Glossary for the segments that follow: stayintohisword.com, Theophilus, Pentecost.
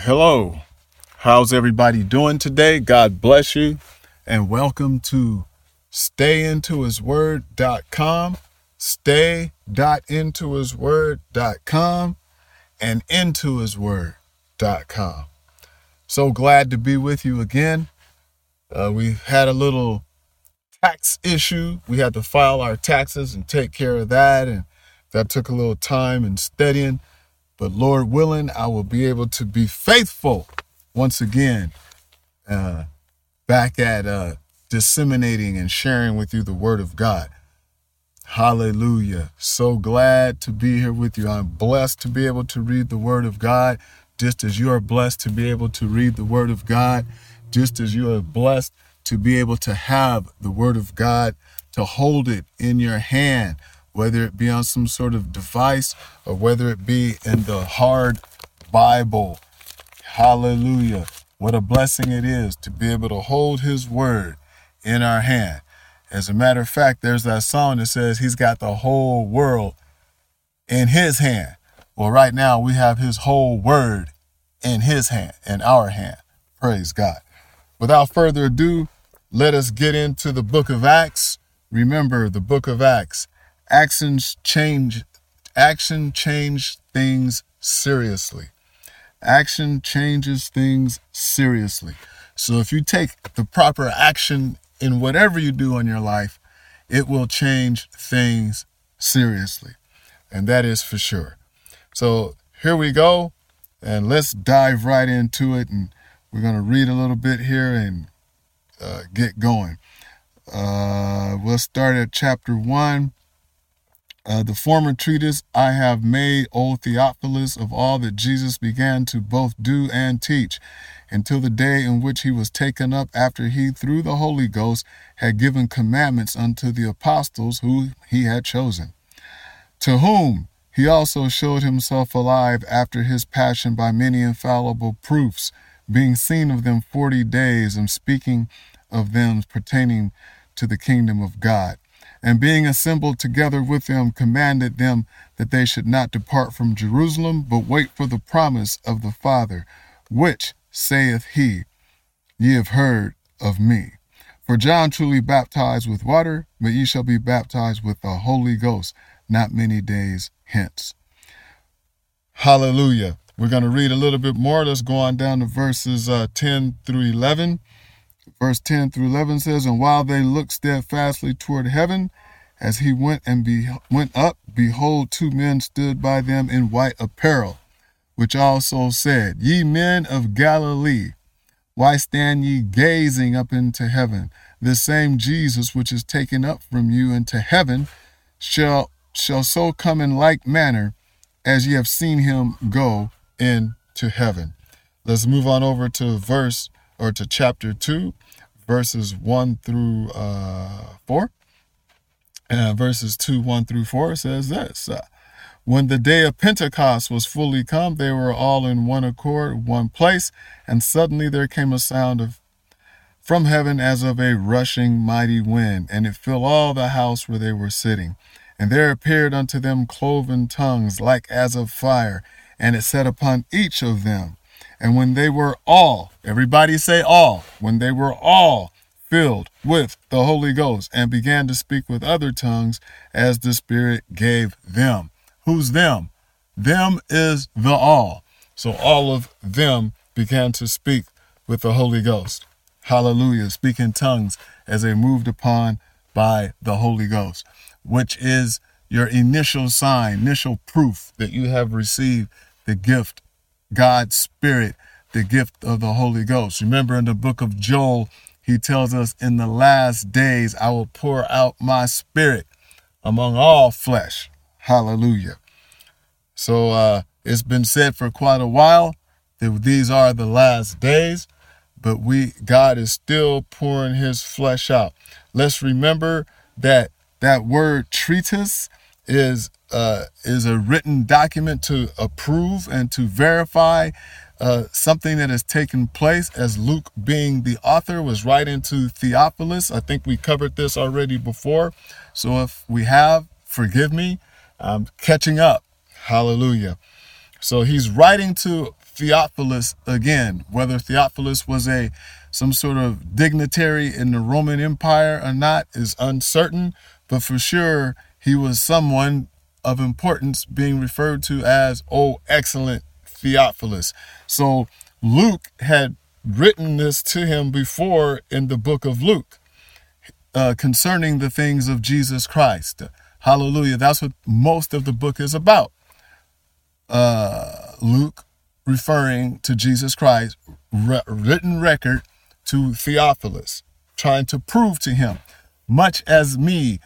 Hello, how's everybody doing today? God bless you and welcome to stayintohisword.com, stay.intohisword.com and intohisword.com. So glad to be with you again. We've had a little tax issue. We had to file our taxes and take care of that, and that took a little time and studying. But Lord willing, I will be able to be faithful once again, back at disseminating and sharing with you the word of God. Hallelujah. So glad to be here with you. I'm blessed to be able to read the word of God, just as you are blessed to be able to read the word of God, just as you are blessed to be able to have the word of God, to hold it in your hand, whether it be on some sort of device or whether it be in the hard Bible. Hallelujah. What a blessing it is to be able to hold his word in our hand. As a matter of fact, there's that song that says he's got the whole world in his hand. Well, right now we have his whole word in his hand, in our hand. Praise God. Without further ado, let us get into the book of Acts. Remember the book of Acts. Action changes things seriously. Action changes things seriously. So if you take the proper action in whatever you do in your life, it will change things seriously. And that is for sure. So here we go. And let's dive right into it. And we're going to read a little bit here and get going. We'll start at chapter 1. The former treatise I have made, O Theophilus, of all that Jesus began to both do and teach, until the day in which he was taken up, after he, through the Holy Ghost, had given commandments unto the apostles who he had chosen, to whom he also showed himself alive after his passion by many infallible proofs, being seen of them 40 days, and speaking of them pertaining to the kingdom of God. And being assembled together with them, commanded them that they should not depart from Jerusalem, but wait for the promise of the Father, which, saith he, ye have heard of me. For John truly baptized with water, but ye shall be baptized with the Holy Ghost not many days hence. Hallelujah. We're going to read a little bit more. Let's go on down to verses 10 through 11. Verse 10 through 11 says, and while they looked steadfastly toward heaven, as he went up, behold, two men stood by them in white apparel, which also said, ye men of Galilee, why stand ye gazing up into heaven? This same Jesus, which is taken up from you into heaven, shall so come in like manner as ye have seen him go into heaven. Let's move on over to chapter 2, verses 1 through 4. Verses 2, 1 through 4 says this. When the day of Pentecost was fully come, they were all in one accord, one place, and suddenly there came a sound from heaven as of a rushing mighty wind, and it filled all the house where they were sitting. And there appeared unto them cloven tongues like as of fire, and it sat upon each of them. And when they were all, everybody say all, when they were all filled with the Holy Ghost and began to speak with other tongues as the Spirit gave them. Who's them? Them is the all. So all of them began to speak with the Holy Ghost. Hallelujah. Speak in tongues as they moved upon by the Holy Ghost, which is your initial sign, initial proof that you have received the gift, God's Spirit, the gift of the Holy Ghost. Remember in the book of Joel, he tells us, in the last days, I will pour out my Spirit among all flesh. Hallelujah. So it's been said for quite a while that these are the last days, but God is still pouring his flesh out. Let's remember that that word treatise is a written document to approve and to verify something that has taken place, as Luke, being the author, was writing to Theophilus. I think we covered this already before. So if we have, forgive me, I'm catching up. Hallelujah. So he's writing to Theophilus again, whether Theophilus was some sort of dignitary in the Roman Empire or not is uncertain, but for sure he was someone of importance being referred to as, oh, excellent Theophilus. So Luke had written this to him before in the book of Luke concerning the things of Jesus Christ. Hallelujah. That's what most of the book is about. Luke referring to Jesus Christ, written record to Theophilus, trying to prove to him, much as me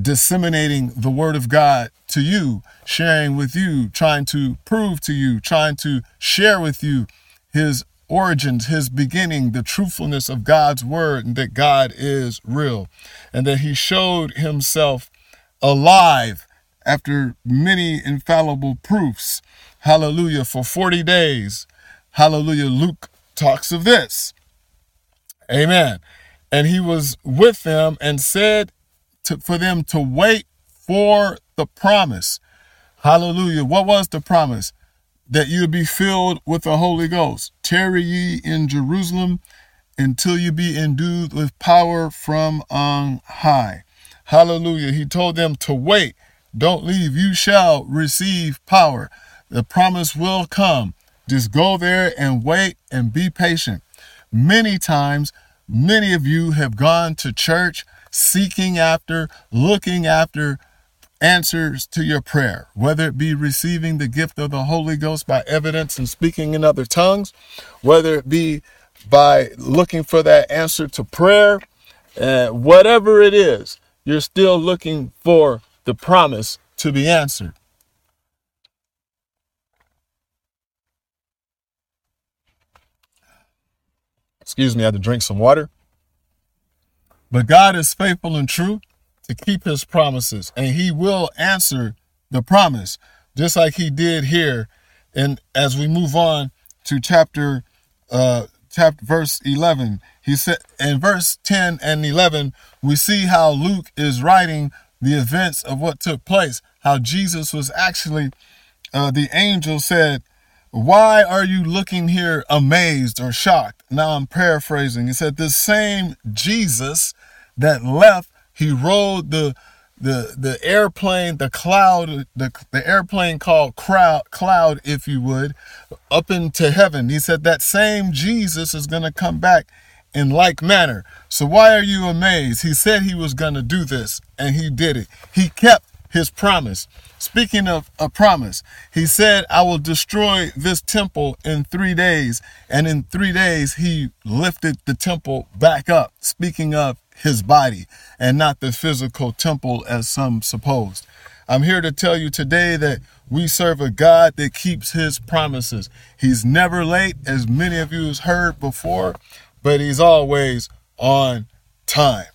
disseminating the word of God to you, sharing with you, trying to prove to you, trying to share with you his origins, his beginning, the truthfulness of God's word, and that God is real, and that he showed himself alive after many infallible proofs. Hallelujah. For 40 days. Hallelujah. Luke talks of this. Amen. And he was with them and said for them to wait for the promise. Hallelujah. What was the promise? That you'll be filled with the Holy Ghost. Tarry ye in Jerusalem until you be endued with power from on high. Hallelujah. He told them to wait. Don't leave. You shall receive power. The promise will come. Just go there and wait and be patient. Many times, many of you have gone to church seeking after, looking after answers to your prayer, whether it be receiving the gift of the Holy Ghost by evidence and speaking in other tongues, whether it be by looking for that answer to prayer, whatever it is, you're still looking for the promise to be answered. Excuse me, I had to drink some water. But God is faithful and true to keep his promises, and he will answer the promise, just like he did here. And as we move on to chapter verse 11, he said in verse 10 and 11, we see how Luke is writing the events of what took place, how Jesus was actually, the angel said, why are you looking here amazed or shocked? Now I'm paraphrasing. He said, the same Jesus that left, he rode the airplane, the cloud, the airplane called cloud, if you would, up into heaven. He said, that same Jesus is going to come back in like manner. So why are you amazed? He said he was going to do this, and he did it. He kept his promise. Speaking of a promise, he said, I will destroy this temple in 3 days. And in 3 days, he lifted the temple back up, speaking of his body and not the physical temple as some supposed. I'm here to tell you today that we serve a God that keeps his promises. He's never late, as many of you have heard before, but he's always on time.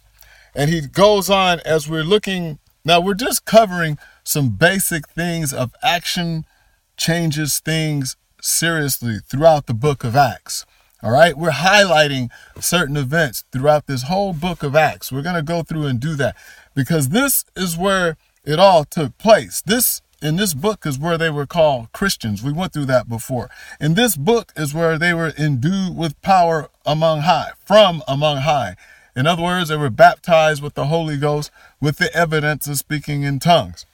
And he goes on as we're looking. Now, we're just covering some basic things of action changes things seriously throughout the book of Acts. All right. We're highlighting certain events throughout this whole book of Acts. We're going to go through and do that because this is where it all took place. In this book is where they were called Christians. We went through that before. In this book is where they were endued with power from among high. In other words, they were baptized with the Holy Ghost with the evidence of speaking in tongues.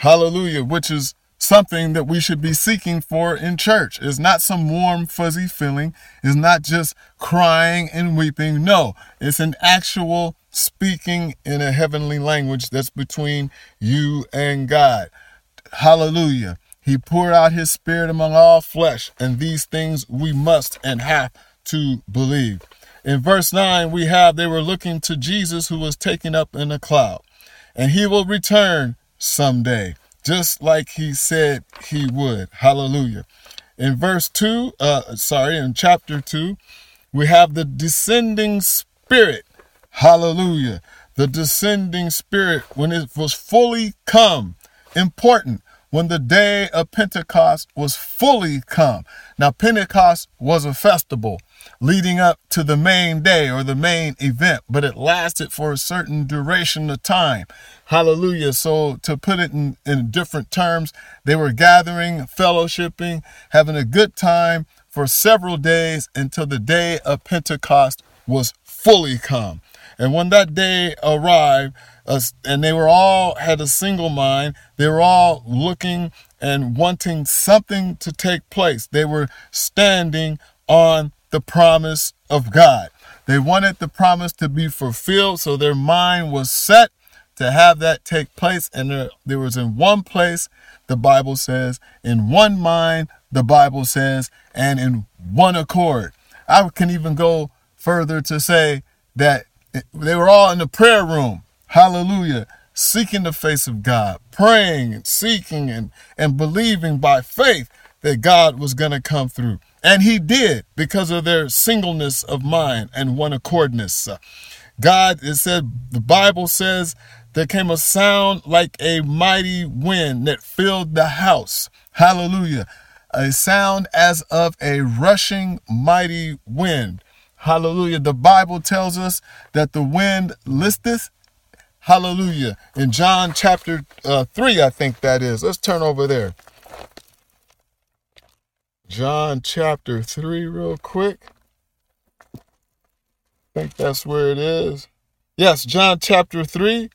Hallelujah, which is something that we should be seeking for in church. It's not some warm, fuzzy feeling. It's not just crying and weeping. No, it's an actual speaking in a heavenly language that's between you and God. Hallelujah. He poured out his spirit among all flesh, and these things we must and have to believe. In verse 9, we have, they were looking to Jesus who was taken up in a cloud, and he will return someday, just like he said he would. Hallelujah. In in chapter 2, we have the descending spirit. Hallelujah. The descending spirit, when it was fully come. Important, when the day of Pentecost was fully come. Now, Pentecost was a festival. leading up to the main day or the main event, but it lasted for a certain duration of time. Hallelujah. So to put it in different terms, they were gathering, fellowshipping, having a good time for several days until the day of Pentecost was fully come. And when that day arrived, and they were all had a single mind, they were all looking and wanting something to take place. They were standing on the promise of God. They wanted the promise to be fulfilled, so their mind was set to have that take place. And there was in one place, the Bible says, in one mind, the Bible says, and in one accord. I can even go further to say that they were all in the prayer room. Hallelujah. Seeking the face of God, praying and seeking and believing by faith that God was going to come through. And he did, because of their singleness of mind and one accordness. God, it said, the Bible says, there came a sound like a mighty wind that filled the house. Hallelujah. A sound as of a rushing mighty wind. Hallelujah. The Bible tells us that the wind listeth. Hallelujah. In John chapter 3, I think that is. Let's turn over there. John chapter 3 real quick. I think that's where it is. Yes, John chapter 3,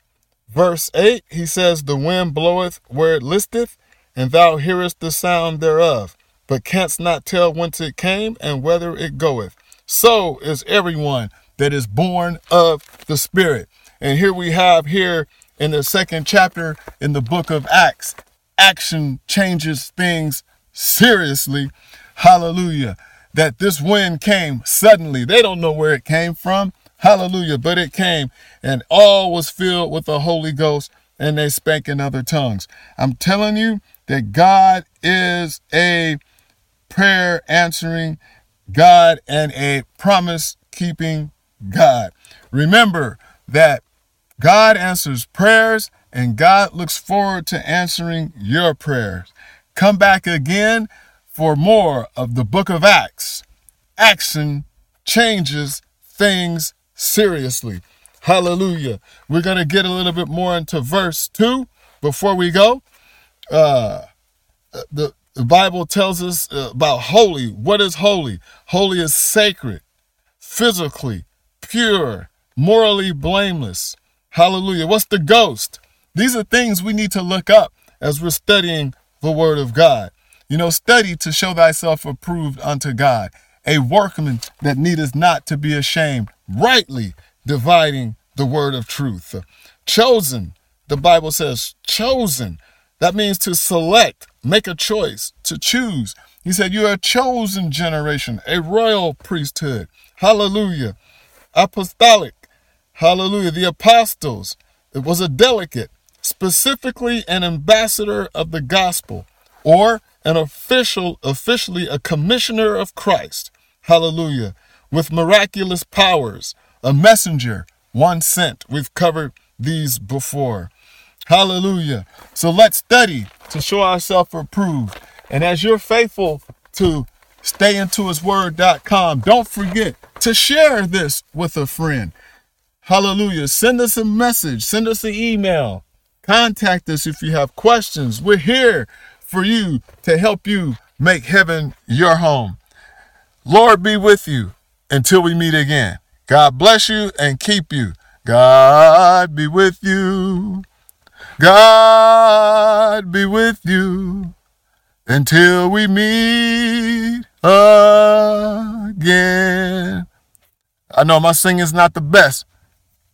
verse 8. He says, the wind bloweth where it listeth, and thou hearest the sound thereof, but canst not tell whence it came and whither it goeth. So is everyone that is born of the Spirit. And here we have here in the second chapter in the book of Acts, action changes things seriously. Hallelujah. That this wind came suddenly. They don't know where it came from. Hallelujah. But it came, and all was filled with the Holy Ghost, and they spake in other tongues. I'm telling you that God is a prayer answering God and a promise keeping God. Remember that God answers prayers, and God looks forward to answering your prayers. Come back again for more of the book of Acts. Action changes things seriously. Hallelujah. We're going to get a little bit more into verse 2 before we go. The Bible tells us about holy. What is holy? Holy is sacred, physically, pure, morally blameless. Hallelujah. What's the ghost? These are things we need to look up as we're studying the word of God. You know, study to show thyself approved unto God, a workman that needeth not to be ashamed, rightly dividing the word of truth. Chosen, the Bible says, chosen. That means to select, make a choice, to choose. He said, you are a chosen generation, a royal priesthood. Hallelujah. Apostolic. Hallelujah. The apostles. It was a delegate, specifically an ambassador of the gospel, or an official, officially a commissioner of Christ. Hallelujah. With miraculous powers, a messenger, one sent. We've covered these before. Hallelujah. So let's study to show ourselves approved. And as you're faithful to stayintohisword.com, don't forget to share this with a friend. Hallelujah. Send us a message. Send us an email. Contact us if you have questions. We're here for you to help you make heaven your home. Lord be with you until we meet again. God bless you and keep you. God be with you. God be with you until we meet again. I know my singing's not the best,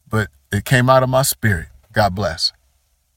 but it came out of my spirit. God bless.